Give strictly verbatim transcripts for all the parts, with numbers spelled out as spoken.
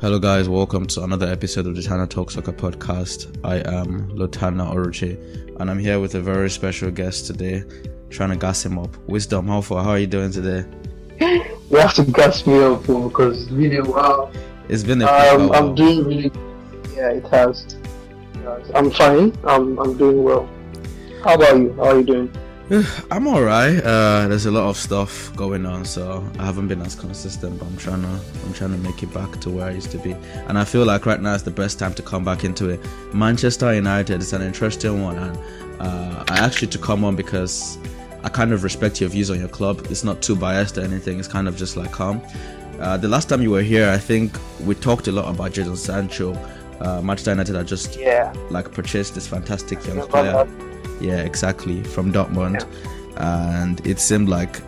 Hello guys, welcome to another episode of the Tana Talks Soccer podcast. I am Lutana Oroche and I'm here with a very special guest today, trying to gas him up. Wisdom, how far? How are you doing today? You have to gas me up because really, wow. It's been a um, I'm while. doing really, yeah, it has. I'm fine. I'm I'm doing well. How about you? How are you doing? I'm alright. Uh, there's a lot of stuff going on, so I haven't been as consistent, but I'm trying to I'm trying to make it back to where I used to be. And I feel like right now is the best time to come back into it. Manchester United is an interesting one, and uh, I asked you to come on because I kind of respect your views on your club. It's not too biased or anything. It's kind of just like calm. Uh, the last time you were here, I think we talked a lot about Jadon Sancho. Uh, Manchester United had just yeah. like purchased this fantastic young player. That. Yeah, exactly, from Dortmund, yeah. And it seemed like,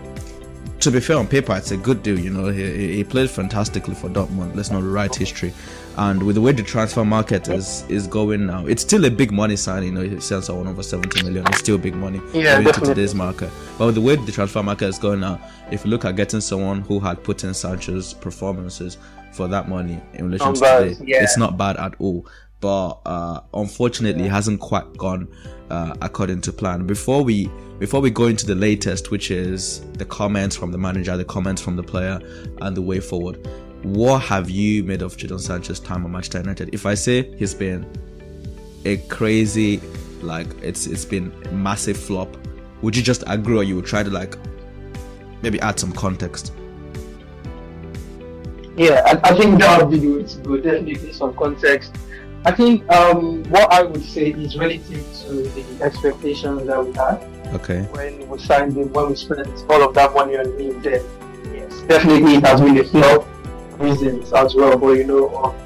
to be fair, on paper it's a good deal. You know, he, he played fantastically for Dortmund. Let's not rewrite history. And with the way the transfer market is is going now, it's still a big money sign. You know, it sells at one over seventy million. It's still big money yeah, to today's market. But with the way the transfer market is going now, if you look at getting someone who had put in Sancho's performances for that money in relation to today, yeah. it's not bad at all. But uh, unfortunately, it hasn't quite gone uh, according to plan. Before we before we go into the latest, which is the comments from the manager, the comments from the player, and the way forward, what have you made of Jadon Sancho's time at Manchester United? If I say he's been a crazy, like it's it's been a massive flop, would you just agree, or you would try to like maybe add some context? Yeah, I, I think that would be good. We'll definitely some context. I think um, what I would say is relative to the expectations that we had okay. when we signed him, when we spent all of that money on him. Then yes, definitely it has been a flop, reasons as well, but you know, um,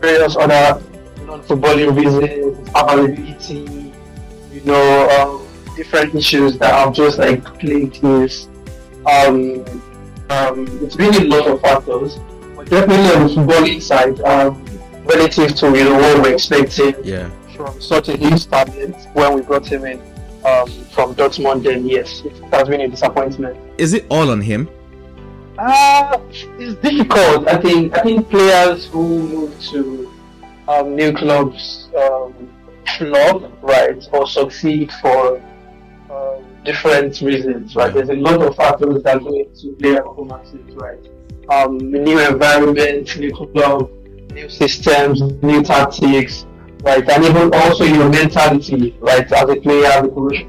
various other non-footballing reasons, availability, you know, um, different issues that have just like plagued this. Um, um, it's been a lot of factors, but definitely on the footballing side. Um, Relative to you know what we're expecting yeah. from such a huge talent when we got him in um, from Dortmund, then yes, it has been a disappointment. Is it all on him? Uh it's difficult. I think I think players who move to um, new clubs um, flop, right, or succeed for um, different reasons, right? Yeah. There's a lot of factors that go into player performances, right? Um, new environment, new club. New systems, new tactics, right, and even also your mentality, right, as a player,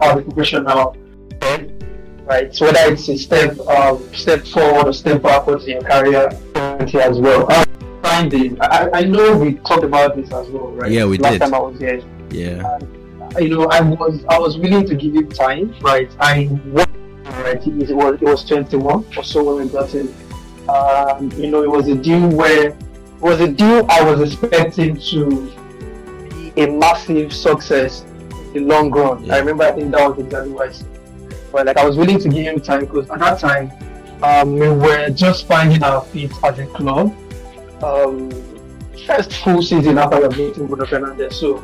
as a professional, right, so whether it's a step, um, step forward or step backwards in your career, as well. Um, finding, I, I know we talked about this as well, right? Yeah, we Last did. Last time I was here, yeah. And, you know, I was I was willing to give him time, right? I worked, right? It was it was twenty-one or so when we got him. Um, you know, it was a deal where. was a deal I was expecting to be a massive success in the long run. Yeah. I remember I think that was exactly what I said. But like I was willing to give him time because at that time um, we were just finding our feet as a club. Um, first full season after we were meeting Bruno Fernandes. So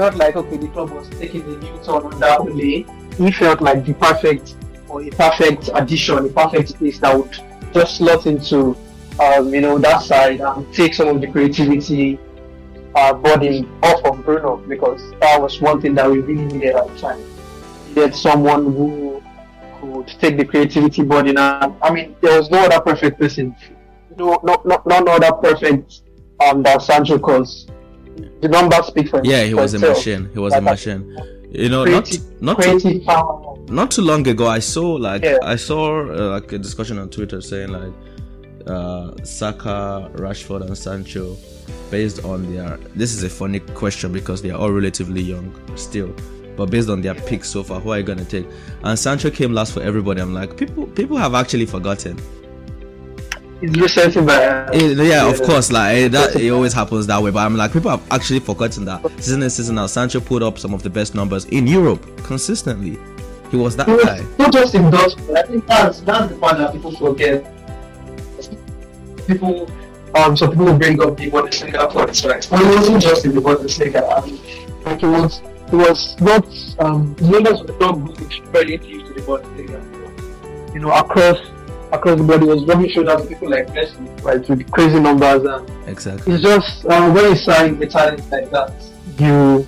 felt like, okay, the club was taking a new turn on that way. He felt like the perfect, or a perfect addition, a perfect piece that would just slot into, um, you know, that side and take some of the creativity uh, body off of Bruno, because that was one thing that we really needed at the time. We needed someone who could take the creativity body now. I mean, there was no other perfect person. No, no, no, no other perfect um, that Sancho calls. The numbers speak for himself. Yeah, he was a machine. He was like a machine. You know, creative, not not too, not too long ago, I saw like yeah. I saw uh, like a discussion on Twitter saying like uh, Saka, Rashford, and Sancho, based on their. This is a funny question because they are all relatively young still, but based on their picks so far, who are you gonna take? And Sancho came last for everybody. I'm like, people people have actually forgotten. It's recently, but, uh, it, yeah, yeah, of course, like that, it always happens that way. But I'm like, people have actually forgotten that season in season out, Sancho put up some of the best numbers in Europe consistently. He was that he was, guy. Not just in Dortmund. I think that's that's the part that people forget. People, um, so people bring up the Bundesliga for its rights, but it wasn't just in the Bundesliga. I mean, like it was, it was not um, the numbers of the club was very used to the Bundesliga. You know, across. Across the board, it was rubbing shoulders to people like Messi, right, with crazy numbers. And exactly. It's just uh, when you sign with talent like that, you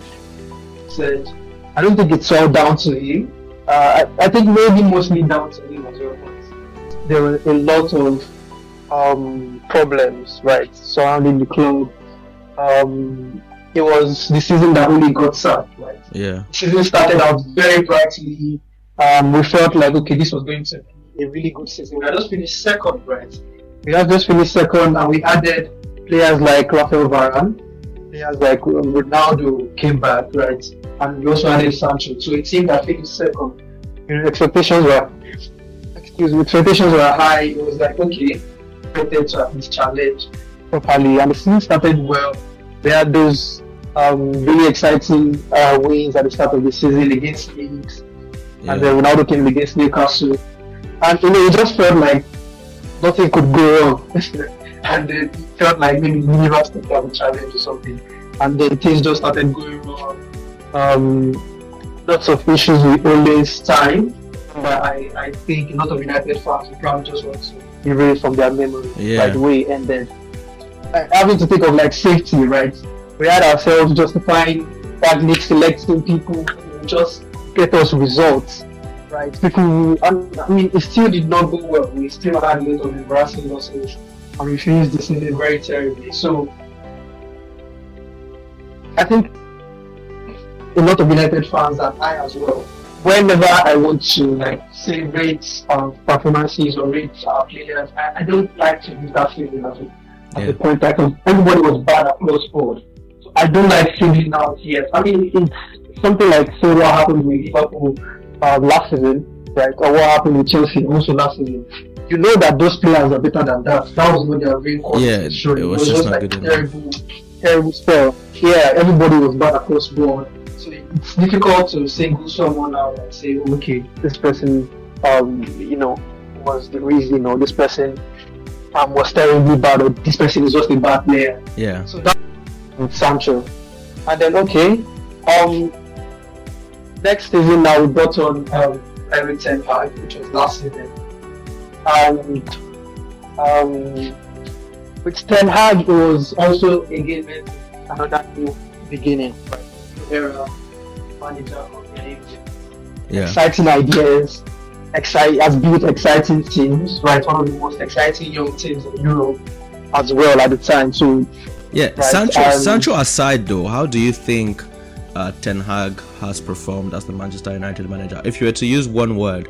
said, I don't think it's all down to him. Uh, I, I think maybe mostly down to him as well. But there were a lot of um, problems, right, surrounding the club. Um, it was the season that only got sacked, right? Yeah. The season started out very brightly. Um, we felt like, okay, this was going to. A really good season. We had just finished second, right? We had just finished second, and we added players like Rafael Varane, players like Ronaldo came back, right? And we also added Sancho. So a team that finished second, the expectations were, excuse me, expectations were high. It was like, okay, expected to have this challenge properly, and the season started well. They had those um, really exciting uh, wins at the start of the season against Leeds, yeah. And then Ronaldo came against Newcastle. And you know, it just felt like nothing could go wrong. And then it felt like maybe the universe could have a challenge or something. And then things just started going wrong. Um, lots of issues with Ole's time. But I, I think a lot of United fans will probably just want to erase from their memory yeah. by the way. And then like, having to think of like safety, right? We had ourselves justifying badly selecting people who just get us results. Right, people. I mean, it still did not go well. We still had a lot of embarrassing losses, and we finished the season very terribly. So, I think a lot of United fans and I as well. Whenever I want to like say rates of performances or rates of players, I, I don't like to use that feeling at yeah. the point that everybody was bad at close forward. So I don't like feeling out. Yes, I mean it's something like so what happened with Liverpool. Uh, last season, right, or what happened with Chelsea also last season, you know that those players are better than that. That was what they were being called. Yeah, sure. It was, it was just, just like a terrible, terrible spell. Yeah, everybody was bad across board. So it's difficult to single someone out and say, okay, this person, um, you know, was the reason, or this person um, was terribly bad, or this person is just a bad player. Yeah. So that with Sancho. And then, okay, um, next season now we brought on um, Erik Ten Hag, which was last season. And um, with Ten Hag it was also again another new beginning, right? New era, manager of the league. Yeah. Exciting ideas, excite has built exciting teams, right? One of the most exciting young teams in Europe as well at the time. So yeah, right? Sancho um, Sancho aside though, how do you think Uh, Ten Hag has performed as the Manchester United manager? If you were to use one word,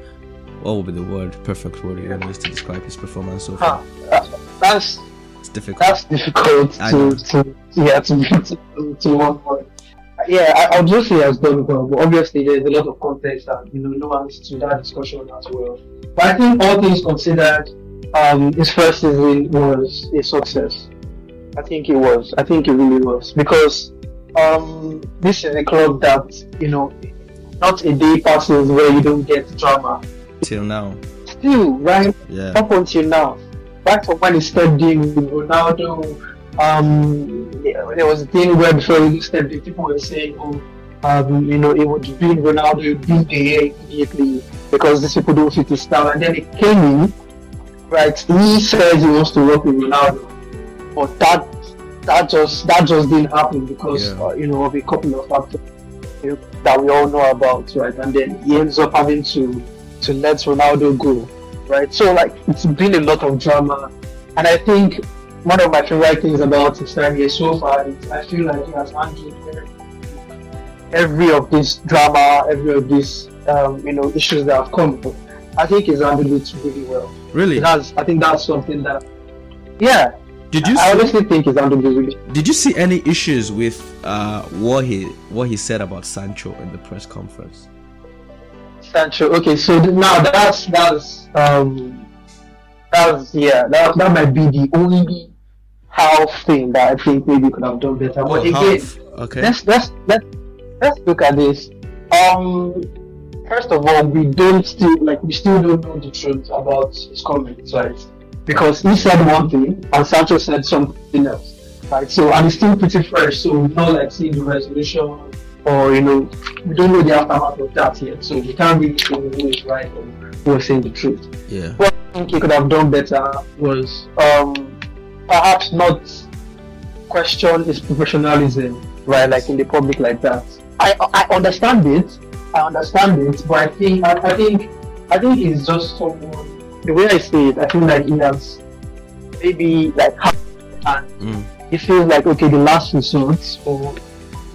what would be the word? Perfect word you would use to describe his performance so far. Huh. That's it's difficult. That's difficult to, to yeah to, to, to one word. Yeah, I, I'll just say as done well. But obviously, there's a lot of context and you know no one's to that discussion as well. But I think all things considered, um, his first season was a success. I think it was. I think it really was because. Um, this is a club that, you know, not a day passes where you don't get drama. Till now. Still, right? Yeah. Up until now. Back from when he stepped in with Ronaldo, um, yeah, there was a thing where before he stepped in, people were saying, oh, Um, you know, it would have been Ronaldo, it would have been De Gea immediately, because this people don't fit his style. And then it came in, right? He says he wants to work with Ronaldo, but that that just that just didn't happen because yeah. uh, you know of a couple of factors you know, that we all know about, right? And then he ends up having to to let Ronaldo go, right? So like it's been a lot of drama, and I think one of my favorite things about his time here so far is I feel like he has handled very every of this drama, every of these, um, you know, issues that have come, I think he's handled it really well. Really? It has, I think that's something that, yeah. Did you? I see, honestly think he's handled it really well. Did you see any issues with uh, what he what he said about Sancho in the press conference? Sancho, okay, so now that's that's um, that's yeah, that that might be the only half thing that I think maybe could have done better. Oh, but again, half. Okay. That's that's that's. Let's look at this. Um, first of all, we don't still like we still don't know the truth about his comments, right? Because he said one thing and Sancho said something else, right? So and it's still pretty fresh, so we're not like seeing the resolution or you know we don't know the aftermath of that yet, so we can't really say who is right or who is saying the truth. Yeah. What I think he could have done better was um, perhaps not question his professionalism, right? Like in the public like that. I, I understand it, I understand it, but I think I, I think I think it's just someone. The way I see it, I think like he has maybe like and mm. he feels like okay, the last resort or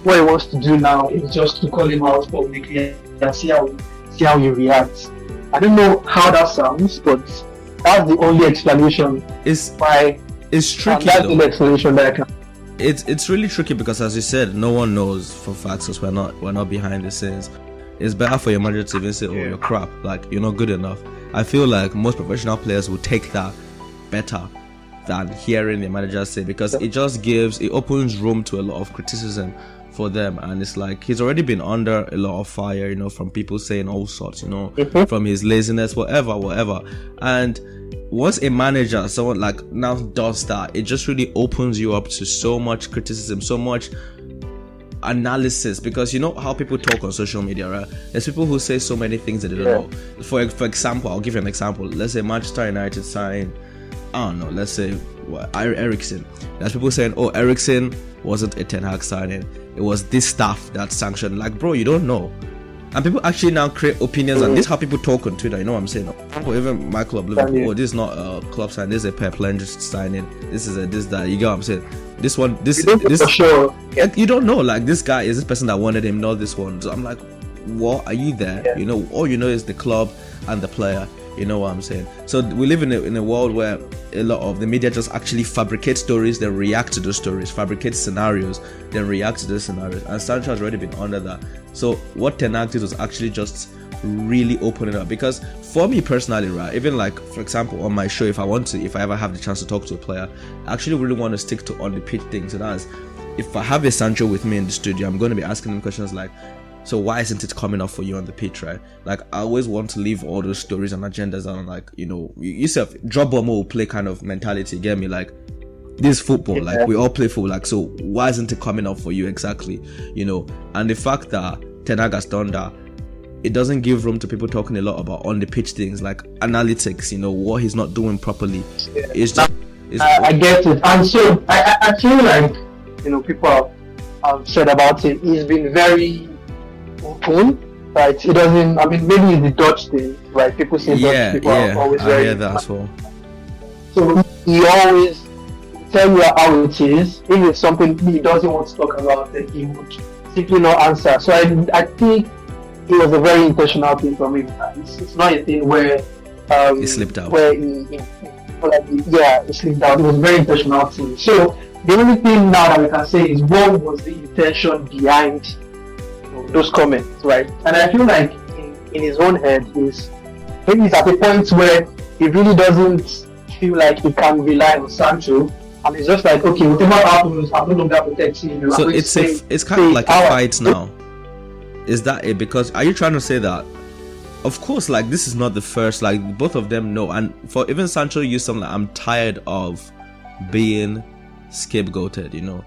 what he wants to do now is just to call him out publicly and see how see how he reacts. I don't know how that sounds, but that's the only explanation. It's why it's tricky. That's though. the explanation that I can. It's it's really tricky because, as you said, no one knows for facts because we're not we're not behind the scenes. It's better for your manager to even say, "Oh, you're crap," like you're not good enough. I feel like most professional players will take that better than hearing the manager say, because it just gives it opens room to a lot of criticism for them. And it's like he's already been under a lot of fire, you know, from people saying all sorts, you know, mm-hmm. from his laziness, whatever, whatever, and. Once a manager, someone like now does that, it just really opens you up to so much criticism, so much analysis, because you know how people talk on social media, right? There's people who say so many things that they don't yeah. know. For for example, I'll give you an example. Let's say Manchester United sign, I don't know, let's say well, Eriksen. There's people saying, oh, Eriksen wasn't a Ten Hag signing. It was this staff that sanctioned. Like, bro, you don't know. And people actually now create opinions, and this is how people talk on Twitter, you know what I'm saying? Oh, even my club, Liverpool, oh, this is not a club sign, this is a Pep just signing, this is a this, that, you get what I'm saying? This one, this, this, for sure. You don't know, like, this guy is this person that wanted him, not this one. So I'm like, what, are you there? Yeah. You know, all you know is the club and the player, you know what I'm saying? So we live in a, in a world where a lot of the media just actually fabricate stories, then react to those stories, fabricate scenarios, then react to those scenarios. And Sancho has already been under that. So what Ten Hag did was actually just really opening up. Because for me personally, right, even like, for example, on my show, if I want to, if I ever have the chance to talk to a player, I actually really want to stick to on the pitch things. So that's, if I have a Sancho with me in the studio, I'm going to be asking him questions like, so why isn't it coming up for you on the pitch, right? Like, I always want to leave all those stories and agendas on, like, you know, yourself, drop bomb will play kind of mentality, get me? Like, this football, yeah. like, we all play football, like, so why isn't it coming up for you exactly, you know? And the fact that Ten Hag has done that, it doesn't give room to people talking a lot about on-the-pitch things, like analytics, you know, what he's not doing properly. Yeah. It's just... It's, I, I get it. And so, I, I feel like, you know, people have said about it, he's been very... open, right? It doesn't. I mean, maybe it's the Dutch thing, right? People say yeah, Dutch people yeah. are always very. Yeah, that as well. So he always tell you how it is. If it's something he doesn't want to talk about, then he would simply not answer. So I, I think it was a very intentional thing from him. It's, it's not a thing where um, he slipped out. Where he, he, like, yeah, he slipped out. It was a very intentional thing. So the only thing now that we can say is what was the intention behind those comments, right? And I feel like in, in his own head is maybe he's at a point where he really doesn't feel like he can rely on Sancho, and it's just like, okay, whatever happens, I'm no longer protecting you. So it's a, it's kind of like a fight now. Is that it? Because are you trying to say that? Of course, like this is not the first. Like both of them know, and for even Sancho used something like, I'm tired of being scapegoated. You know.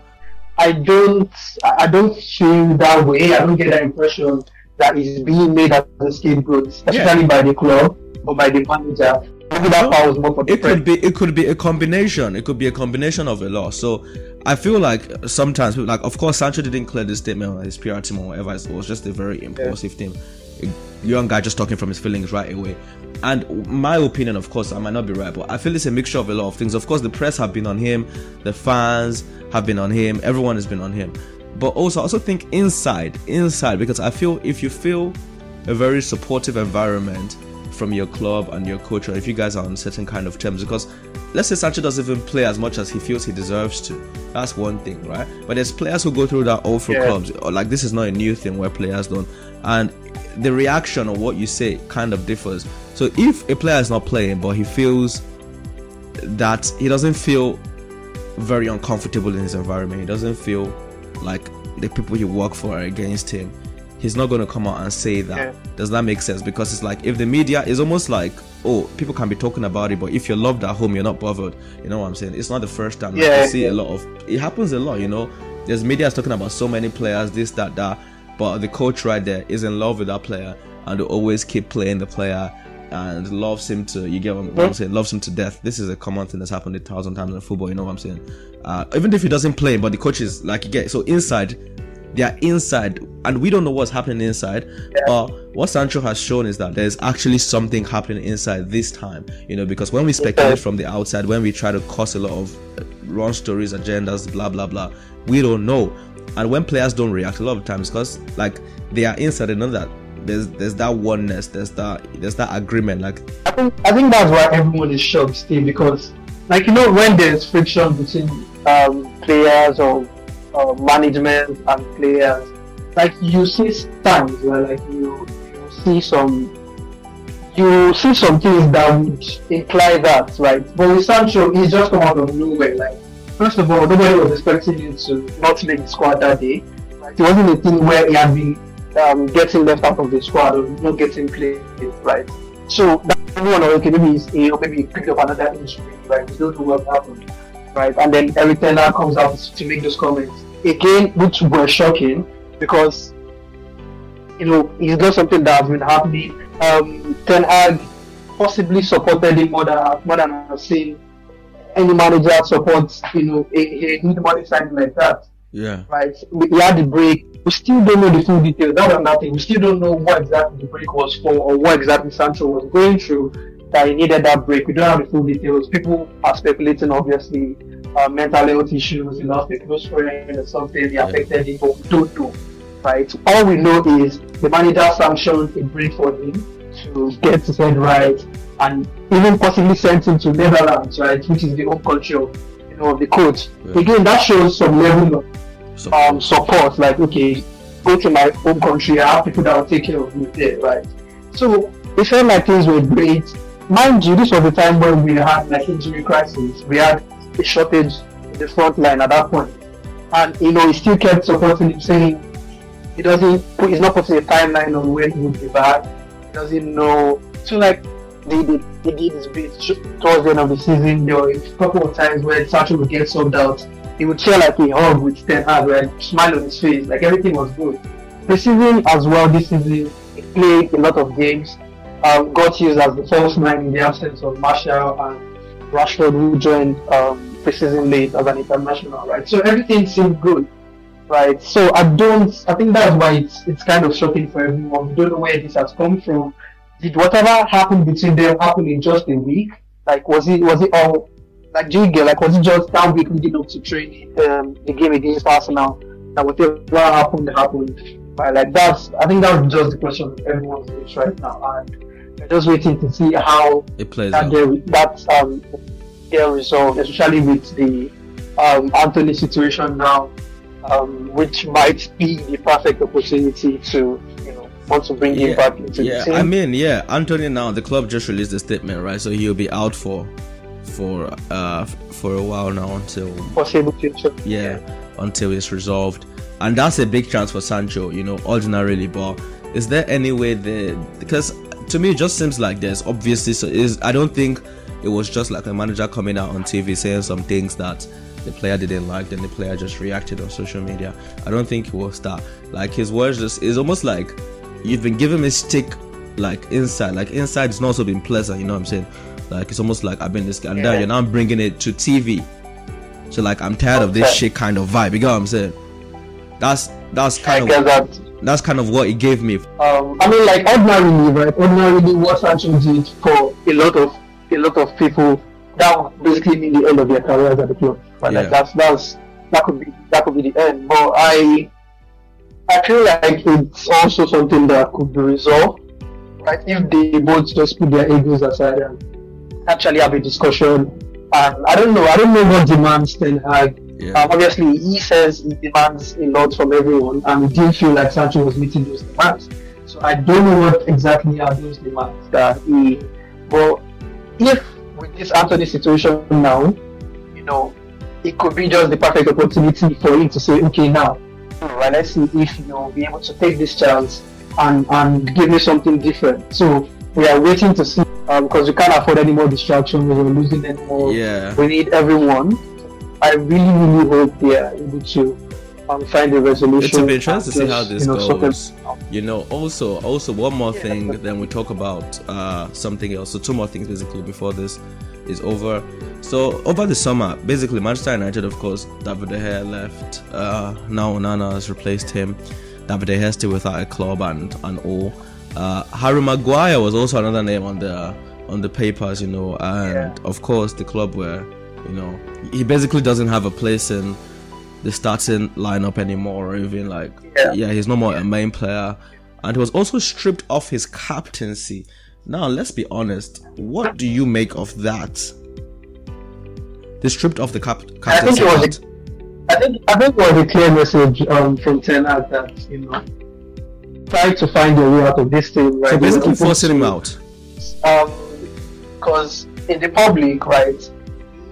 I don't, I don't feel that way. I don't get that impression that is being made as a scapegoat, especially yeah. by the club or by the manager. Maybe that power is more for the it press. could be, it could be a combination. It could be a combination of a lot. So I feel like sometimes people like, of course, Sancho didn't clear this statement on his P R team or whatever. It was just a very impulsive yeah. thing. A young guy just talking from his feelings right away. And my opinion, of course, I might not be right, but I feel it's a mixture of a lot of things. Of course, the press have been on him, the fans have been on him, everyone has been on him. But also, I also think inside, inside, because I feel if you feel a very supportive environment from your club and your coach, or if you guys are on certain kind of terms, because let's say Sancho doesn't even play as much as he feels he deserves to. That's one thing, right? But there's players who go through that all for yeah. clubs. Like, this is not a new thing where players don't. And the reaction or what you say kind of differs. So if a player is not playing, but he feels that he doesn't feel very uncomfortable in his environment, he doesn't feel like the people he work for are against him, he's not going to come out and say that. Yeah. Does that make sense? Because it's like, if the media is almost like, oh, people can be talking about it, but if you're loved at home, you're not bothered. You know what I'm saying? It's not the first time. Like, yeah. I see a lot of, it happens a lot, you know? There's media is talking about so many players, this, that, that, but the coach right there is in love with that player and will always keep playing the player and loves him to, you get what I'm mm-hmm. saying, loves him to death. This is a common thing that's happened a thousand times in football, you know what I'm saying? Uh, even if he doesn't play, but the coach is like, you get, so inside, they are inside, and we don't know what's happening inside, but yeah. uh, what Sancho has shown is that there's actually something happening inside this time, you know, because when we speculate from the outside, when we try to cause a lot of wrong stories, agendas, blah, blah, blah, we don't know. And when players don't react a lot of times, because like they are inside and all that, there's there's that oneness, there's that there's that agreement. Like I think I think that's why everyone is shocked, Steve, because like you know when there's friction between um, players or uh, management and players, like you see times where like you, you see some you see some things that would imply that, right? But with Sancho, he's just come out of nowhere, like. First of all, nobody was expecting him to not make the squad that day. Right? It wasn't a thing where he had been um, getting left out of the squad or not getting played, right? So that everyone, okay, maybe he's ill, maybe he picked up another injury, right? We don't know what happened, right? And then Erik Ten Hag comes out to make those comments again, which were shocking because you know he's done something that has been happening. Um, Ten Hag possibly supported him more than more than I've seen. Any manager supports, you know, a, a mid-money signing like that. Yeah. Right? We, we had the break. We still don't know the full details. That was another thing. We still don't know what exactly the break was for or what exactly Sancho was going through that he needed that break. We don't have the full details. People are speculating, obviously, uh, mental health issues, you know, close friend or something, they affected him, but we don't know. Right? All we know is the manager sanctioned a break for him to get his head right. And even possibly sent him to Netherlands, right, which is the home country of, you know, of the coach. Yeah. Again, that shows some level of um, support. Like, okay, go to my home country. I have people that will take care of me there, right? So it felt like things were great. Mind you, this was the time when we had like injury crisis. We had a shortage in the front line at that point, and you know, he still kept supporting him, saying he doesn't. He's not putting a timeline on where he would be back. He doesn't know. So like. They did, they did his bit towards the end of the season. There were a couple of times where Sancho would get subbed out. He would share like a hug with Ten Hag, right? Smile on his face, like everything was good. The season as well, this season, he played a lot of games. Um, got used as the false nine in the absence of Martial and Rashford, who joined um, the season late as an international, right? So everything seemed good, right? So I don't, I think that's why it's it's kind of shocking for everyone. We don't know where this has come from. Did whatever happened between them happen in just a week? Like, was it was it all like do you get like was it just that week leading up to training um, the game against Arsenal that whatever happened happened? But like that's I think that's just the question everyone's face right now, and we're just waiting to see how it plays that out. Day, that um get resolved, especially with the um, Anthony situation now, um, which might be the perfect opportunity to. Want to bring yeah, him back into yeah, the team. I mean, yeah, Anthony now, the club just released a statement, right? So he'll be out for for uh, for a while now until possible future. Yeah, until it's resolved. And that's a big chance for Sancho, you know, ordinarily, but is there any way there, because to me it just seems like there's obviously so is I don't think it was just like a manager coming out on T V saying some things that the player didn't like, then the player just reacted on social media. I don't think it was that. Like, his words just, it's almost like you've been giving me stick, like, inside. Like, inside it's not also been pleasant, you know what I'm saying? Like, it's almost like I've been this guy, and yeah. You're now bringing it to T V. So, like, I'm tired of this shit kind of vibe, you get what I'm saying? That's, that's kind I of... That. That's kind of what it gave me. Um, I mean, like, ordinarily, right? Ordinarily, what Sancho did for a lot of a lot of people, that would basically mean the end of their careers at the club. But yeah. like, that's that's that could be that could be the end. But I I feel like it's also something that could be resolved, right? If they both just put their egos aside and actually have a discussion. And I don't know. I don't know what demands Ten Hag. Yeah. Um, obviously, he says he demands a lot from everyone, and it didn't feel like Sancho was meeting those demands. So I don't know what exactly are those demands that he. But if with this Anthony situation now, you know, it could be just the perfect opportunity for him to say, okay, now, well, let's see if you'll be able to take this chance and and give me something different. So we are waiting to see because um, we can't afford any more distractions. We're losing any more. Yeah. We need everyone. I really, really hope they are able to um, find a resolution. It's a bit interesting to see how this you know, goes. You know, also, also one more yeah. thing, then we talk about uh, something else. So two more things basically before this is over. So over the summer, basically Manchester United, of course, David De Gea left. Uh, now Onana has replaced him. David De Gea still without a club and and all. Uh, Harry Maguire was also another name on the on the papers, you know, and yeah. of course the club were. You know, he basically doesn't have a place in the starting lineup anymore, or even like, yeah, yeah he's no more yeah. a main player. And he was also stripped off his captaincy. Now, let's be honest, what do you make of that? They stripped off the cap- captaincy. I think, it was a, I, think, I think it was a clear message um, from Ten Hag that, you know, try to find your way out of this thing, right? So basically forcing him out. Um, because in the public, right?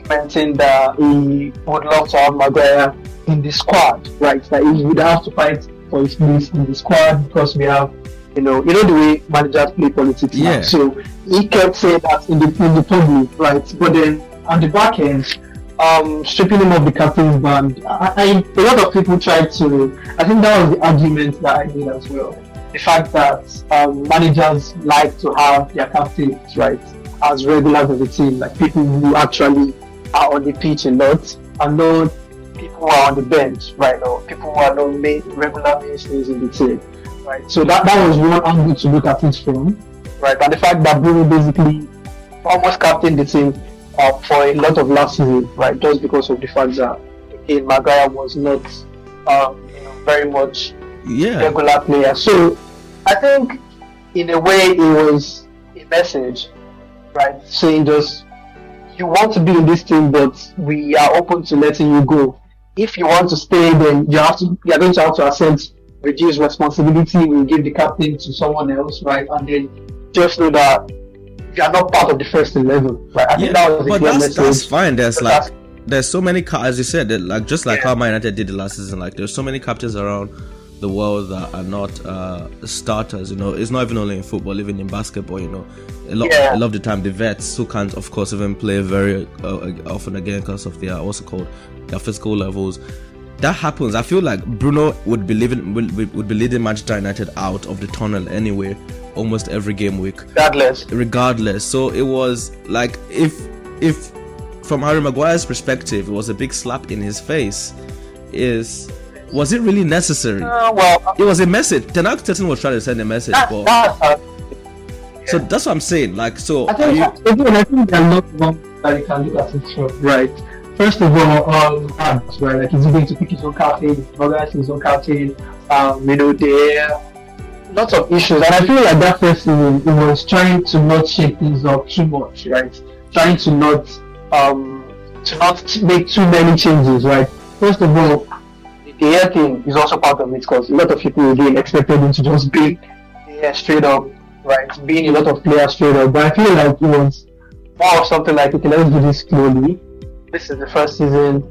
Mentioned that he would love to have Maguire in the squad, right? That he would have to fight for his place in the squad because we have, you know, you know the way managers play politics. Yeah. Now. So he kept saying that in the in the public, right? But then on the back end, um, stripping him of the captain's band, I, I, a lot of people tried to. I think that was the argument that I made as well. The fact that um, managers like to have their captains, right, as regulars of the team, like people who actually are on the pitch a lot, and not people who are on the bench, right? Or people who are not made regular mainstays in the team, right? So that, that was one angle to look at it from, right? And the fact that Bruno basically almost captained the team uh, for a lot of last season, right? Just because of the fact that again, Maguire was not um, you know, very much yeah. regular player. So I think in a way it was a message, right? Saying just, you want to be in this team, but we are open to letting you go. If you want to stay, then you have to. You are going to have to accept reduced responsibility. We will give the captain to someone else, right? And then just know that you are not part of the first eleven, right? I yeah, think that was but that's, that's fine. There's but like that's, there's so many as you said, like just like yeah. how Man United did the last season. Like there's so many captains around the world that are not uh, starters. You know, it's not even only in football, even in basketball. You know. A lot, yeah. a lot of the time, the vets who can't, of course, even play very uh, often again because of their also called their physical levels. That happens. I feel like Bruno would be leaving, would, would be leading Manchester United out of the tunnel anyway, almost every game week. Regardless. Regardless. So it was like if, if from Harry Maguire's perspective, it was a big slap in his face. Is was it really necessary? Uh, well, it was a message. Ten Hag was trying to send a message, that, but. That, uh, So that's what I'm saying. Like, so I think, you... again, I think there are a lot of ones that you can look at it from, right? First of all, um, right? Like, is he going to pick his own captain? Maguire his own captain? Um, you know, there are lots of issues, and I feel like that first season it was trying to not shake things up too much, right? Trying to not, um, to not make too many changes, right? First of all, the De Gea thing is also part of it because a lot of people again expected him to just be yeah, straight up. Right, being a lot of players straight up, but I feel like it was more of something like, okay, let's do this slowly. This is the first season,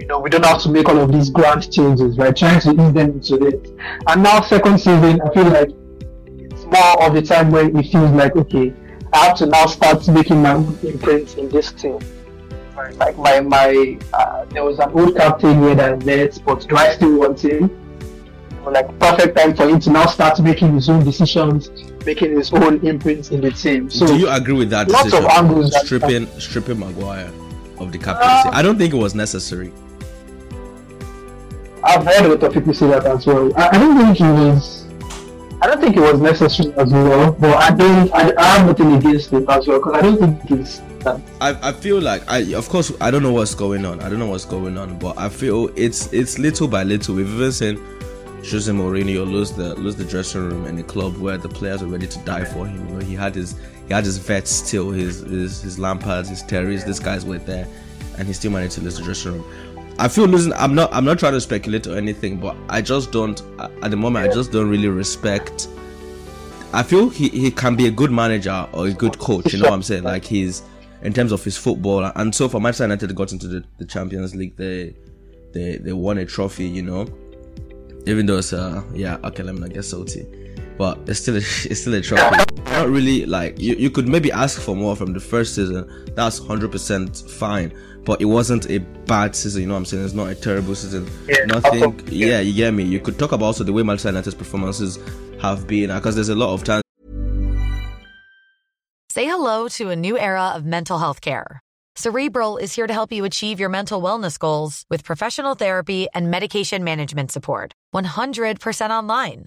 you know, we don't have to make all of these grand changes, right? Trying to ease them into it. And now, second season, I feel like it's more of the time where it feels like, okay, I have to now start making my own imprint in this team. my like my my uh, there was an old captain here and there, but do I still want him? Like perfect time for him to now start making his own decisions, making his own imprints in the team. So do you agree with that lots decision? Of angles stripping that, stripping Maguire of the captaincy. Uh, I don't think it was necessary. I've heard a lot of people say that as well. I, I don't think it was. I don't think it was necessary as well. But I don't. I, I have nothing against it as well because I don't think it's. That. I I feel like I of course I don't know what's going on. I don't know what's going on. But I feel it's it's little by little. We've even seen Jose Mourinho lose the lose the dressing room in a club where the players were ready to die for him. You know, he had his he had his vets still, his his his Lampards, his Terrys. These guys were there, and he still managed to lose the dressing room. I feel losing. I'm not I'm not trying to speculate or anything, but I just don't at the moment. I just don't really respect. I feel he, he can be a good manager or a good coach. You know what I'm saying? Like he's in terms of his football, and so for Manchester United, they got into the, the Champions League. They they they won a trophy. You know. Even though it's uh yeah okay let me not get salty, but it's still a, it's still a trophy. Not really like you, you could maybe ask for more from the first season. That's one hundred percent fine, but it wasn't a bad season. You know what I'm saying? It's not a terrible season. Yeah, Nothing. Also, yeah. yeah, you get me. You could talk about also the way Manchester United's performances have been because there's a lot of times. Say hello to a new era of mental health care. Cerebral is here to help you achieve your mental wellness goals with professional therapy and medication management support. one hundred percent online.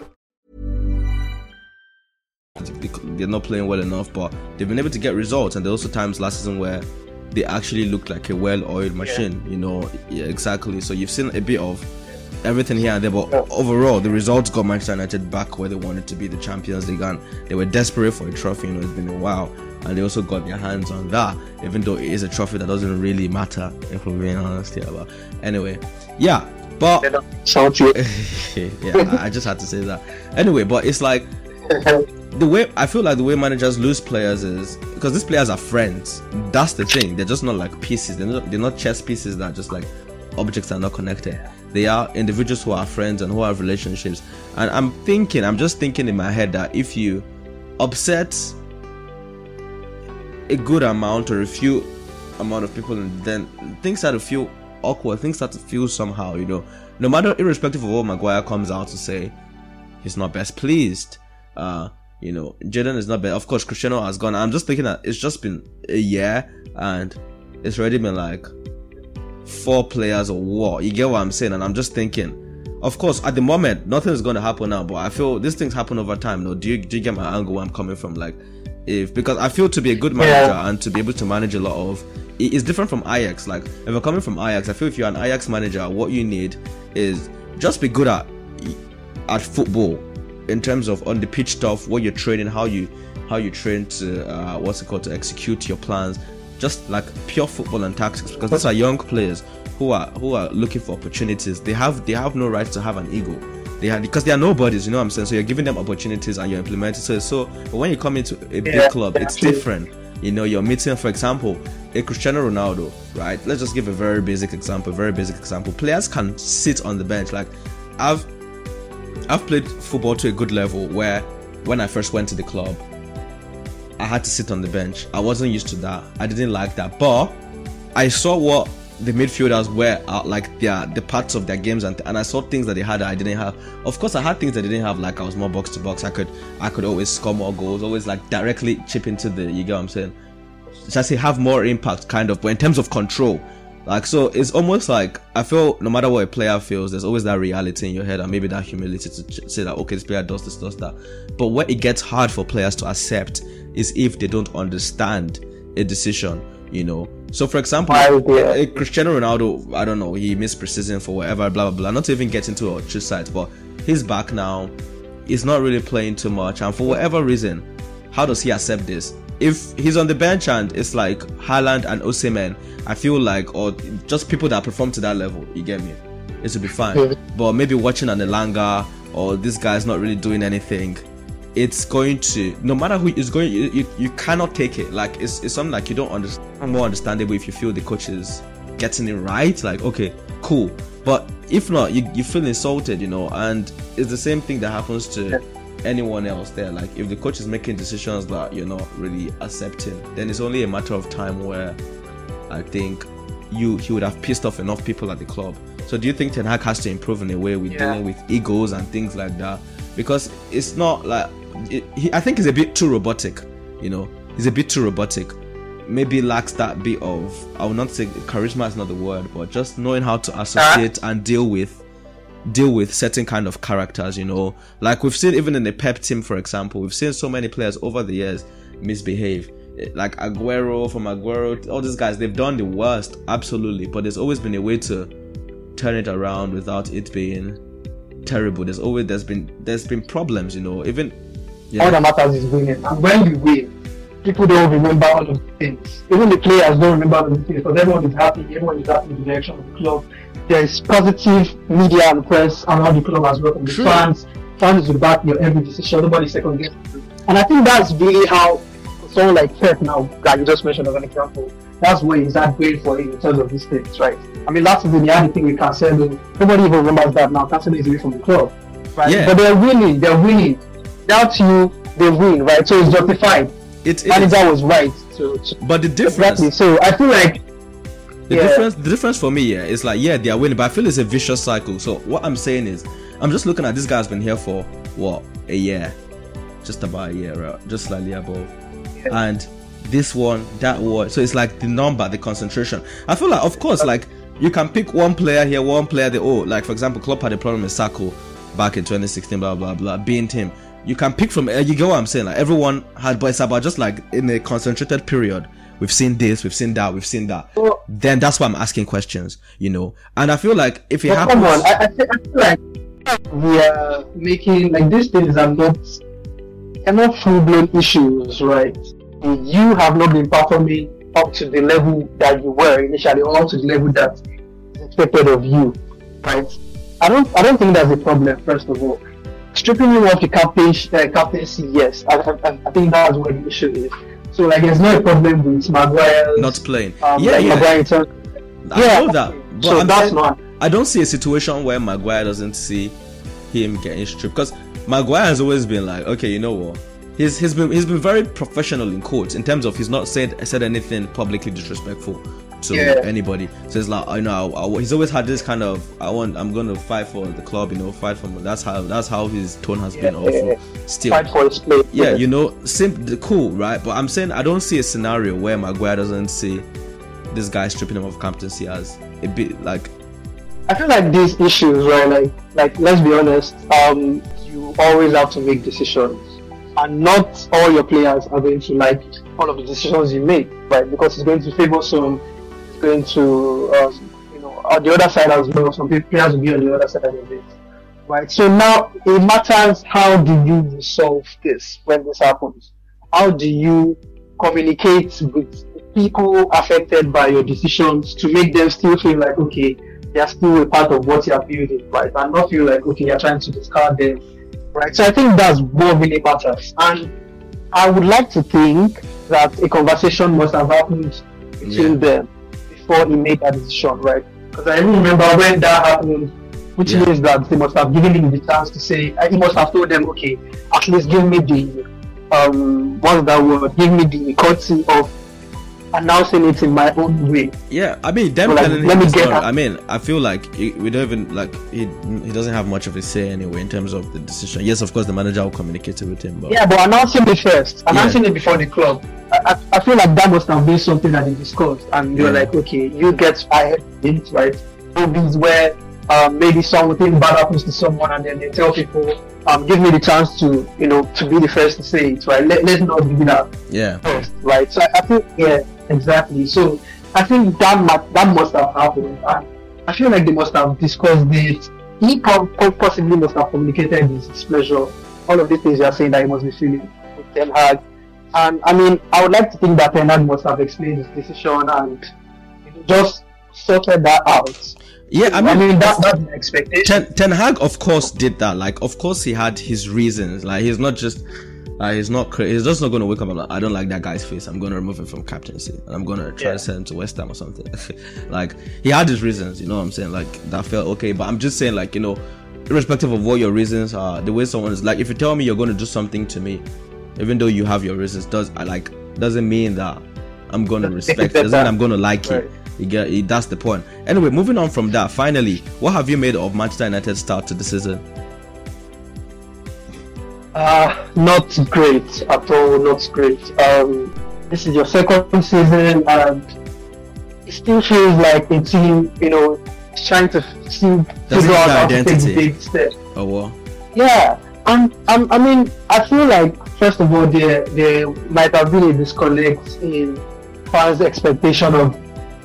They're not playing well enough, but they've been able to get results. And there are also times last season where they actually looked like a well-oiled machine. Yeah. You know, yeah, exactly. So you've seen a bit of everything here and there, but yeah. Overall, the results got Manchester United back where they wanted to be, the Champions League, and they were desperate for a trophy. You know, it's been a while, and they also got their hands on that, even though it is a trophy that doesn't really matter, if we're being honest here. But anyway, yeah. But yeah, I just had to say that. Anyway, but it's like. The way I feel like the way managers lose players is because these players are friends. That's the thing. They're just not like pieces. They're not, they're not chess pieces that are just like objects that are not connected. They are individuals who are friends and who have relationships. And I'm thinking, I'm just thinking in my head that if you upset a good amount or a few amount of people, then things start to feel awkward. Things start to feel somehow, you know. No matter, irrespective of what Maguire comes out to say, he's not best pleased. Uh, You know, Jadon is not bad. Of course, Cristiano has gone. I'm just thinking that it's just been a year and it's already been like four players or what. You get what I'm saying? And I'm just thinking, of course, at the moment, nothing is going to happen now. But I feel these things happen over time. No, do you, do you get my angle where I'm coming from? Like, if because I feel to be a good manager yeah. and to be able to manage a lot of, it's different from Ajax. Like, if you're coming from Ajax, I feel if you're an Ajax manager, what you need is just be good at at football. In terms of on the pitch stuff, what you're training, how you how you train to uh, what's it called to execute your plans, just like pure football and tactics. Because these are young players who are who are looking for opportunities. They have they have no right to have an ego. They have because they are nobodies. You know what I'm saying? So you're giving them opportunities and you're implementing. So so when you come into a big yeah, club, it's true. Different. You know, you're meeting, for example, a Cristiano Ronaldo, right? Let's just give a very basic example. Very basic example. Players can sit on the bench. Like I've. I've played football to a good level where when I first went to the club, I had to sit on the bench. I wasn't used to that. I didn't like that. But I saw what the midfielders were uh, like their the parts of their games, and and I saw things that they had that I didn't have. Of course, I had things that I didn't have, like I was more box to box. I could I could always score more goals, always like directly chip into the. You get what I'm saying? Should I say have more impact, kind of? But in terms of control, like so, it's almost like I feel no matter what a player feels, there's always that reality in your head, and maybe that humility to say that okay, this player does this, does that. But what it gets hard for players to accept is if they don't understand a decision. You know, so for example, uh, Cristiano Ronaldo, I don't know, he missed preseason for whatever, blah blah blah. Not to even get into a true side, but he's back now. He's not really playing too much, and for whatever reason, how does he accept this? If he's on the bench and it's like Haaland and Osimhen, I feel like, or just people that perform to that level, you get me? It would be fine. But maybe watching an Elanga or this guy's not really doing anything. It's going to, no matter who is going, you, you, you cannot take it. Like it's it's something like you don't understand. More understandable if you feel the coach is getting it right. Like okay, cool. But if not, you you feel insulted, you know. And it's the same thing that happens to anyone else there. Like if the coach is making decisions that you're not really accepting, then it's only a matter of time where I think you he would have pissed off enough people at the club. So do you think Ten Hag has to improve in a way with yeah. dealing with egos and things like that? Because it's not like. It, he, I think he's a bit too robotic, you know. He's a bit too robotic. Maybe lacks that bit of, I will not say charisma is not the word, but just knowing how to associate uh-huh. and deal with, deal with certain kind of characters, you know. Like we've seen even in the Pep team, for example, we've seen so many players over the years misbehave. Like Aguero, from Aguero, all these guys, they've done the worst, absolutely. But there's always been a way to turn it around without it being terrible. There's always there's been there's been problems, you know. Even Yeah. All that matters is winning, and when we win, people don't remember all of the things. Even the players don't remember all of the things, because everyone is happy, everyone is happy in the direction of the club. There is positive media and press around the club as well, and the True. fans, fans will back your every decision, nobody second guesses it. And I think that's really how someone like Pep now, that you just mentioned as an example, that's where he's that great for him in terms of these things, right? I mean, last season he had the thing with Casemiro, nobody even remembers that now, Casemiro is away from the club, right? Yeah. But they're winning, they're winning. Without you, they win, right? So it's justified. It is. Manager was right. So, but the difference. Exactly. So I feel like the yeah. difference. The difference for me, yeah, is like yeah, they are winning, but I feel it's a vicious cycle. So what I'm saying is, I'm just looking at this guy's been here for what a year, just about a year, right? Just slightly above, yeah. and this one, that one. So it's like the number, the concentration. I feel like, of course, like you can pick one player here, one player there. Oh, like for example, Klopp had a problem with Sako back in twenty sixteen, blah blah blah, being him. You can pick from, you get what I'm saying, like everyone had, but it's about just like in a concentrated period, we've seen this, we've seen that, we've seen that, well, then that's why I'm asking questions, you know. And I feel like if it well, happens... Come on, I, I, feel, I feel like we are making, like these things are not, are not full-blown issues, right? You have not been performing up to the level that you were initially, or up to the level that is expected of you, right? I don't, I don't think that's a problem, first of all. Stripping him off the captaincy, uh, captaincy yes, I, I, I think that's what the issue is. So like, there's no problem with Maguire not playing. Um, yeah, like yeah. Maguire, so, I yeah, know that, but so I'm, that's not. I don't see a situation where Maguire doesn't see him getting stripped, because Maguire has always been like, okay, you know what, he's he's been he's been very professional in court in terms of he's not said said anything publicly disrespectful to yeah. anybody. So it's like, you know, I, I, he's always had this kind of, I want, I'm going to fight for the club, you know, fight for, that's how, that's how his tone has yeah, been awful. Yeah, yeah. Still. Fight for his play. Yeah, yeah, you know, simple, cool, right? But I'm saying I don't see a scenario where Maguire doesn't see this guy stripping him of captaincy as a bit like. I feel like these issues, right? Like, like let's be honest, um, you always have to make decisions. And not all your players are going to like all of the decisions you make, right? Because it's going to favor some. Going to, um, you know, on the other side as well, some players will be on the other side of it, right? So now it matters, how do you resolve this when this happens? How do you communicate with people affected by your decisions to make them still feel like, okay, they are still a part of what you are building, right? And not feel like, okay, you are trying to discard them, right? So I think that's what really matters. And I would like to think that a conversation must have happened between yeah. them. He made that decision, right? Because I even remember when that happened, which yeah. means that they must have given him the chance to say, he must have told them, okay, at least give me the um what's that word, give me the courtesy of announcing it in my own way. Yeah, I mean, them like, telling him story, I mean, I feel like he, we don't even like he he doesn't have much of a say anyway in terms of the decision. Yes, of course, the manager will communicate it with him. But... yeah, but announcing it first, announcing yeah. it before the club. I, I feel like that must have been something that they discussed, and they yeah. were like, okay, you get fired, right? Movies where um, maybe something bad happens to someone, and then they tell people, um, give me the chance to, you know, to be the first to say it, right? Let, let's not do that yeah. first, right? So I, I think, yeah, exactly. So I think that must, that must have happened. And I feel like they must have discussed this. He possibly must have communicated his displeasure, all of these things you are saying that he must be feeling with Ten Hag. And I mean, I would like to think that Ten Hag must have explained his decision and just sorted that out. Yeah, I mean, I mean that, that's my expectation. Ten, Ten Hag, of course, did that. Like, of course, he had his reasons. Like, he's not just, uh, he's not, he's just not going to wake up and like, I don't like that guy's face. I'm going to remove him from captaincy, and I'm going to try yeah. to send him to West Ham or something. Like, he had his reasons. You know what I'm saying? Like, that felt okay. But I'm just saying, like, you know, irrespective of what your reasons are, the way someone is like, if you tell me you're going to do something to me, even though you have your reasons, does I like doesn't mean that I'm going to respect. Doesn't mean I'm going to like right. it. You get, you, that's the point. Anyway, moving on from that, finally, what have you made of Manchester United's start to the season? Uh, not great at all, not great. Um, this is your second season and it still feels like a team, you know, trying to see, figure out how to take big steps. Oh, wow. Yeah, and um, I mean, I feel like, first of all, there, there might have been a disconnect in fans' expectation of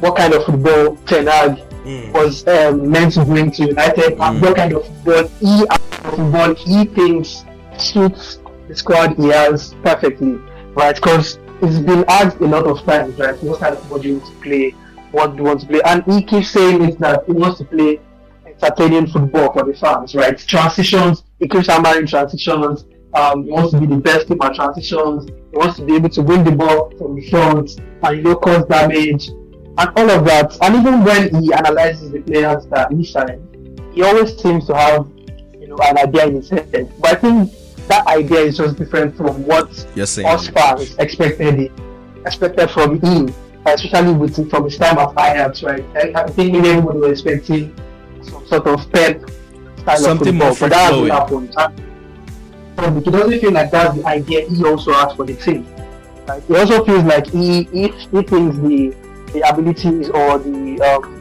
what kind of football Ten Hag mm. was um, meant to bring to United, mm. and what kind of football he, football he thinks suits the squad he has perfectly, right? Because it's been asked a lot of times, right? What kind of football do you want to play? What do you want to play? And he keeps saying it that he wants to play entertaining football for the fans, right? Transitions, he keeps hammering transitions. Um, he wants to be the best in our transitions. He wants to be able to win the ball from the front and, you know, cause damage. And all of that, and even when he analyzes the players that he signed, he always seems to have, you know, an idea in his head. But I think that idea is just different from what us fans expected expected from him, especially with from his time at Ajax, right? I, I think everyone was expecting some sort of Pep style Something of football, but that hasn't happened. And it doesn't feel like that's the idea he also has for the team. Like, it also feels like he he, he thinks the the abilities or the um,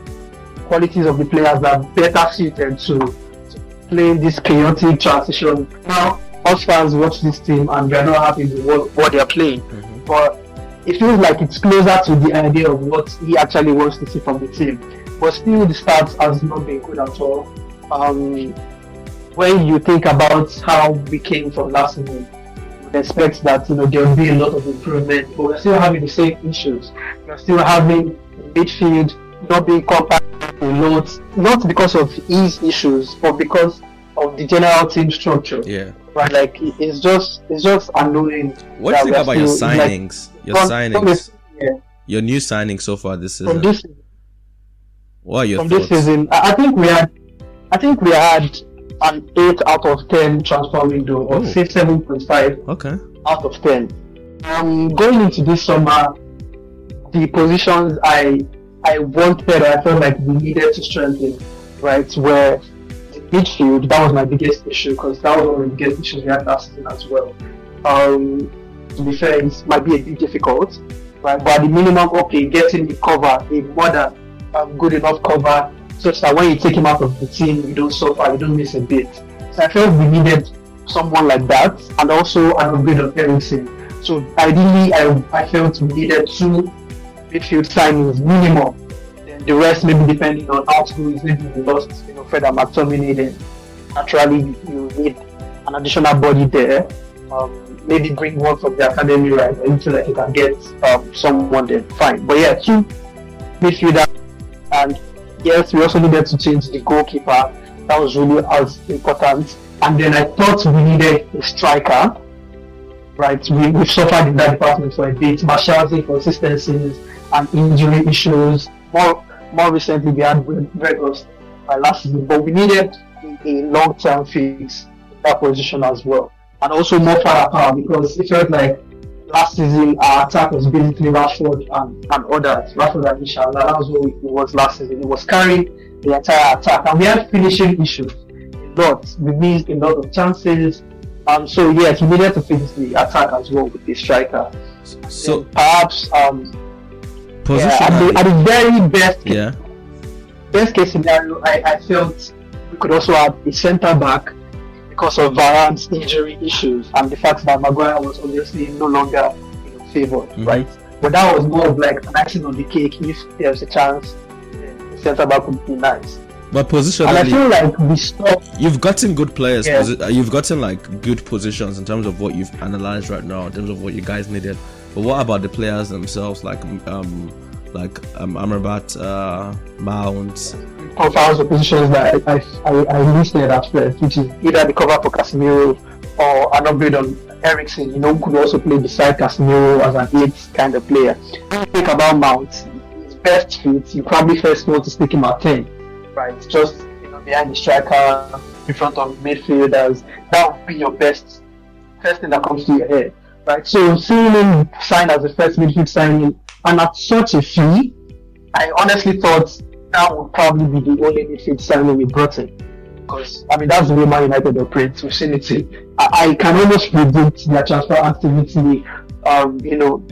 qualities of the players that are better suited to, to playing this chaotic transition. Now, us fans watch this team and we are not happy with what, what they are playing, mm-hmm. but it feels like it's closer to the idea of what he actually wants to see from the team. But still, the start has not been good at all. Um, when you think about how we came from last season, expect that, you know, there will be a lot of improvement, but we're still having the same issues. We're still having midfield not being compact a lot, not because of his issues, but because of the general team structure. Yeah. Right. Like, it's just it's just annoying. What do you think about your signings? Like, your signings. Yeah. Your new signings so far this season. From this season. What are your from thoughts? This season, I think we had I think we had an eight out of ten transfer window, or oh. say seven point five okay. out of ten. Um, going into this summer, the positions I I wanted, I felt like we needed to strengthen, right? Where the midfield, that was my biggest issue, because that was one of the biggest issues we had last season as well. Um, to be fair, it might be a bit difficult, right? But at the minimum, okay, getting the cover, a more than um, good enough cover, such that when you take him out of the team, you don't suffer, you don't miss a bit. So I felt we needed someone like that, and also an upgrade of Eriksen. So ideally, I, I felt we needed two midfield signings minimum. And the rest, maybe depending on outgoings, maybe we lost, you know, Fred and McTominay. Then naturally, you need an additional body there. Um, maybe bring one from the academy, right? Until like you can get um, someone there, fine. But yeah, two midfielders and. Yes, we also needed to change the goalkeeper. That was really as important. And then I thought we needed a striker, right? We, we've suffered in that department for a bit. Martial's inconsistencies and injury issues. More more recently, we had Vegas uh, last season. But we needed a, a long-term fix in that position as well. And also more firepower, because it felt like last season our attack was basically Rashford and, and others. Rashford and Isha, that was what it was last season. It was carrying the entire attack, and we had finishing issues. But we missed a lot of chances. Um, so yes, we needed to fix the attack as well with the striker. So and perhaps um, yeah, at, the, at the very best, yeah. best case scenario, I, I felt we could also have a centre back because of Varane's injury issues and the fact that Maguire was obviously no longer you know, favoured, mm-hmm. right? But that was more of like an icing on the cake. If there was a chance, the centre back would be nice. But positionally, and I feel like we stopped. You've gotten good players. Yeah. Posi- you've gotten like good positions in terms of what you've analysed right now, in terms of what you guys needed. But what about the players themselves? Like, um, like um, Amrabat, uh, Mount. Profiles of positions that I I, I, I listed at first, which is either the cover for Casemiro or an upgrade on Eriksen. You know, who could also play beside Casemiro as an eight kind of player. When you think about Mount, his best fit, you probably first want to stick him at ten. Right, just you know, behind the striker, in front of midfielders. That would be your best, first thing that comes to your head. Right, so seeing him sign as the first midfield signing, and at such a fee, I honestly thought that would probably be the only midfield signing we brought in. Because I mean, that's the way Man United operates. We've seen it. I, I can almost predict their transfer activity, um, you know,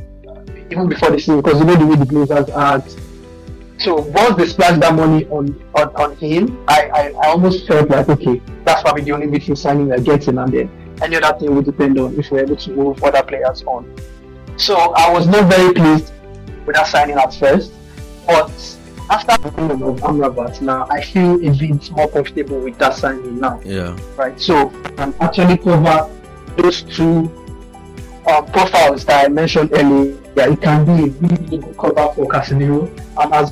even before the season, because you know the way the Blazers are. So once they splashed that money on, on, on him, I, I, I almost felt like, okay, that's probably the only midfield signing that gets him, and then any other thing would depend on if we're able to move other players on. So I was not very pleased with that signing at first, but after the signing of Amrabat now, I feel a bit more comfortable with that signing now. Yeah. Right. So I'm actually cover those two um, profiles that I mentioned earlier. Yeah, it can be a really good cover for Casemiro, and as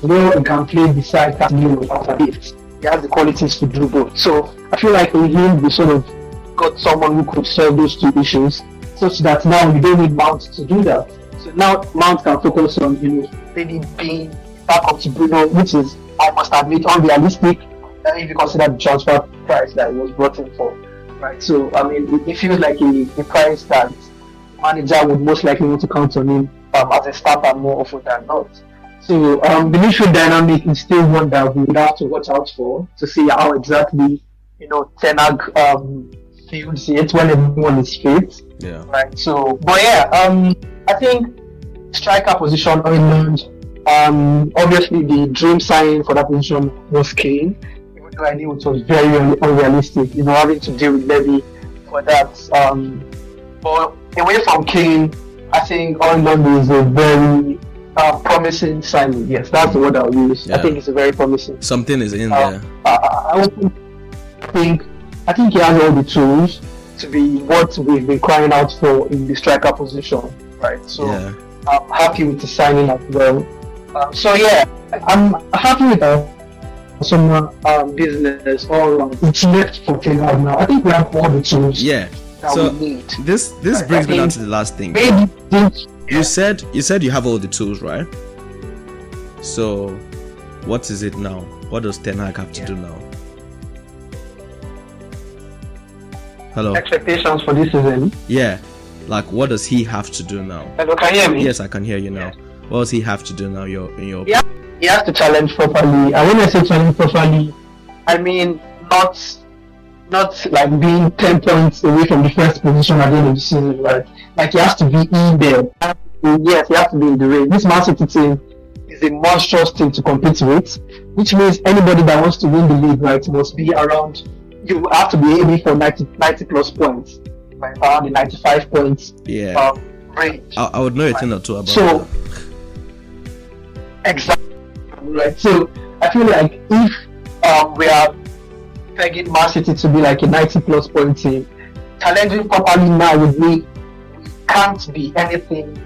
well, he can play beside Casemiro after it. He has the qualities to do both. So I feel like with him, we sort of got someone who could solve those two issues, such that now we don't need Mount to do that. So now Mount can focus on, you know, maybe being back up to Bruno, which is, I must admit, unrealistic uh, if you consider the transfer price that it was brought in for. Right. So I mean, it, it feels like a, a price that manager would most likely want to count on him um, as a starter more often than not. So um, the midfield dynamic is still one that we would have to watch out for to see how exactly you know Ten Hag um, fields it when everyone is fit. Yeah. Right. So, but yeah, um, I think striker position inland. Um, obviously the dream sign for that position was Kane, even though I knew it was very un- unrealistic. You know, having to deal with Levy for that. Um, but away from Kane, I think Orlando is a very uh, promising signing. Yes, that's the word I'll use. Yeah. I think it's a very promising. Something is in uh, there. I, I, I think I think he has all the tools to be what we've been crying out for in the striker position, right? So yeah. I'm happy with the signing as well. Um, so yeah, I'm happy with that. Some um, business all around. It's left for Kane right now. I think we have all the tools. Yeah. So this this brings me down to the last thing. You said you said you have all the tools, right? So what is it now? What does Ten Hag have to yeah. do now? Hello. Expectations for this season. Yeah. Like what does he have to do now? Hello, can you hear me? Yes, I can hear you now. Yeah. What does he have to do now? Your in your Yeah. He has to challenge properly. I when I say challenge properly, I mean not Not like being ten points away from the first position at the end of the season, right? Like he has to be in there. Yes, he has to be in the race. This Man City team is a monstrous team to compete with, which means anybody that wants to win the league, right, must be around. You have to be aiming for ninety, ninety plus points, right? Around the ninety-five points yeah. um, range. I, I would know a thing or two about so, that. Exactly. Right. So I feel like if um, we are begging Man City to be like a ninety plus point team, challenging properly now would mean we can't be anything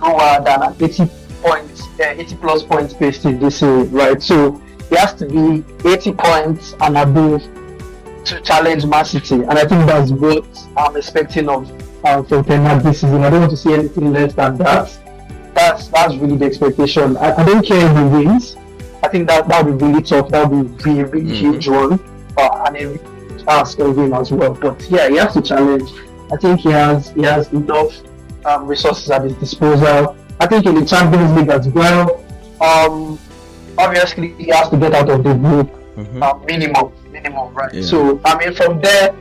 lower than an eighty points, uh, eighty plus points based in this year, right? So it has to be eighty points and above to challenge Man City, and I think that's what I'm expecting of uh, from Ten Hag this season. I don't want to see anything less than that. That's that's really the expectation. I, I don't care if he wins. I think that that would be really tough. That would be a really mm-hmm. huge one. Uh, and a task of him as well, but yeah, he has to challenge. I think he has he has enough um, resources at his disposal. I think in the Champions League as well, um, obviously he has to get out of the group, mm-hmm. uh, minimum, minimum, right? Yeah. So, I mean, from there,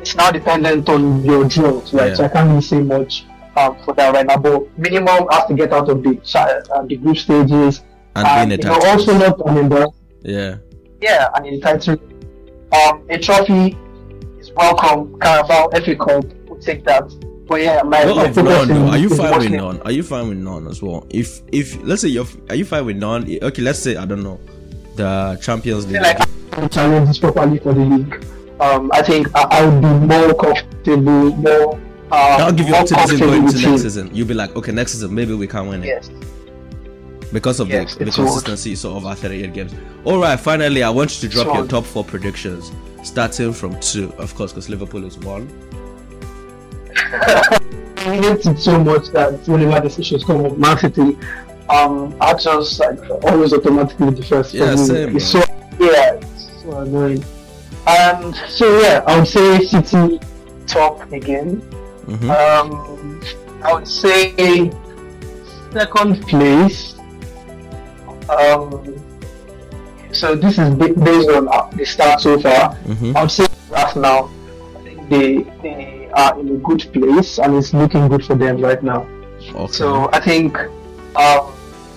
it's now dependent on your draws, right? Yeah. So I can't really say much um, for that right now, but minimum has to get out of the uh, the group stages. And, and you know, also not on embarrassed. Yeah. Yeah, and in the title, um, a trophy is welcome. Carabao, F A Cup, we'll take that. But yeah, my, my focus no, no. Are you fine with none? Are you fine with none as well? If if let's say you're, are you fine with none? Okay, let's say I don't know, the Champions League. I feel like challenges properly for the league. Um, I think I, I would be more comfortable, more. Um, That'll give you optimism going to next season. You'll be like, okay, next season maybe we can win it. Yes. Because of yes, the, the consistency sort of after thirty-eight games. Alright, finally, I want you to drop your top four predictions, starting from two, of course, because Liverpool is one. I hate it so much that whenever decisions come up, Man City, um, I just like always automatically the first. Yeah, same. It's so, yeah, it's so annoying. Um, so yeah, I would say City top again. Mm-hmm. Um, I would say second place. Um, so this is based on uh, the start so far. Mm-hmm. I would say right now, I think they they are in a good place and it's looking good for them right now. Okay. So I think uh,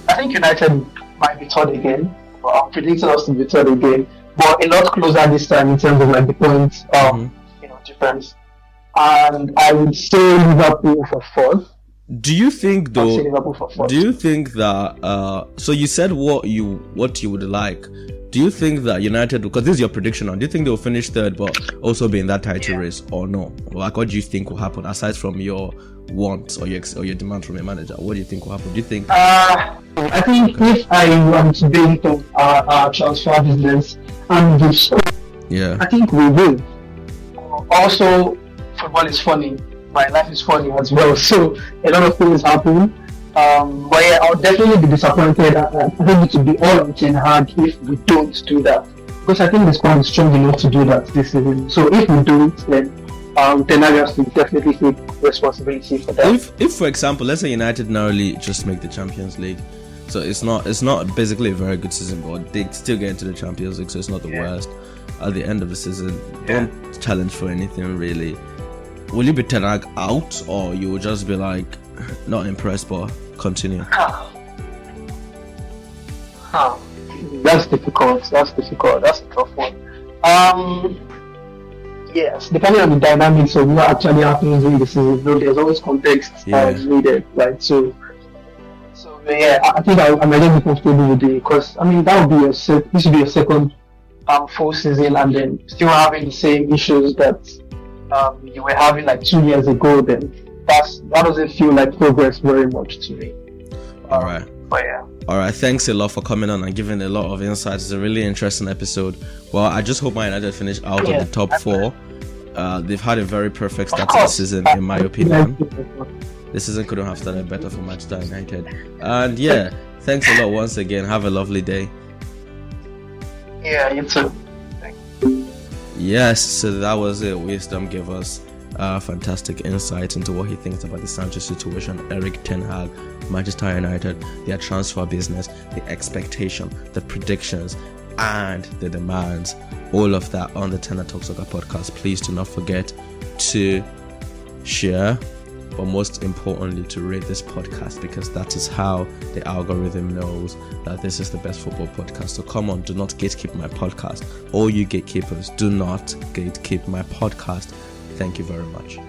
I think United might be third again. But I'm predicting us to be third again, but a lot closer this time in terms of like the points, um, mm-hmm. you know, difference. And I would say Liverpool for fourth. Do you think though? Do you think that? Uh, so you said what you what you would like. Do you think that United? Because this is your prediction. On do you think they will finish third, but also be in that title yeah. race, or no? Like, what do you think will happen aside from your wants or your or your demand from your manager? What do you think will happen? Do you think? Uh, I think okay. if I am to be into our, our transfer business and the score, yeah, I think we will. Also, football is funny. My life is funny as well, so a lot of things happen. Um, but yeah, I'll definitely be disappointed. I think it would be all on Ten Hag if we don't do that, because I think the squad is strong enough to do that this season. So if we don't, then um, Ten Hag has to definitely take responsibility for that. If, if for example, let's say United narrowly just make the Champions League, so it's not it's not basically a very good season, but they still get into the Champions League, so it's not the yeah. worst. At the end of the season, yeah. don't challenge for anything really. Will you be Ten Hag out, or you will just be like, not impressed, but continue? Huh. Huh. That's difficult. That's difficult. That's a tough one. Um, yes, depending on the dynamics of what actually happens in the season, there's always context yeah. that's needed, right? So, so yeah, I think I, I might not be comfortable with it, because I mean that would be a se- this would be a second um, full season, and then still having the same issues that. Um, you were having like two years ago, then that's that doesn't feel like progress very much to me. All right. But yeah. All right. Thanks a lot for coming on and giving a lot of insights. It's a really interesting episode. Well, I just hope my United finish out yeah, of the top four. Uh, they've had a very perfect start to the season, in my opinion. This season couldn't have started better for Manchester United. And yeah, thanks a lot once again. Have a lovely day. Yeah, you too. Yes, so that was it. Wisdom gave us uh, fantastic insight into what he thinks about the Sancho situation, Erik Ten Hag, Manchester United, their transfer business, the expectation, the predictions, and the demands. All of that on the Tana Talks Soccer podcast. Please do not forget to share, but most importantly, to rate this podcast, because that is how the algorithm knows that this is the best football podcast. So come on, do not gatekeep my podcast. All you gatekeepers, do not gatekeep my podcast. Thank you very much.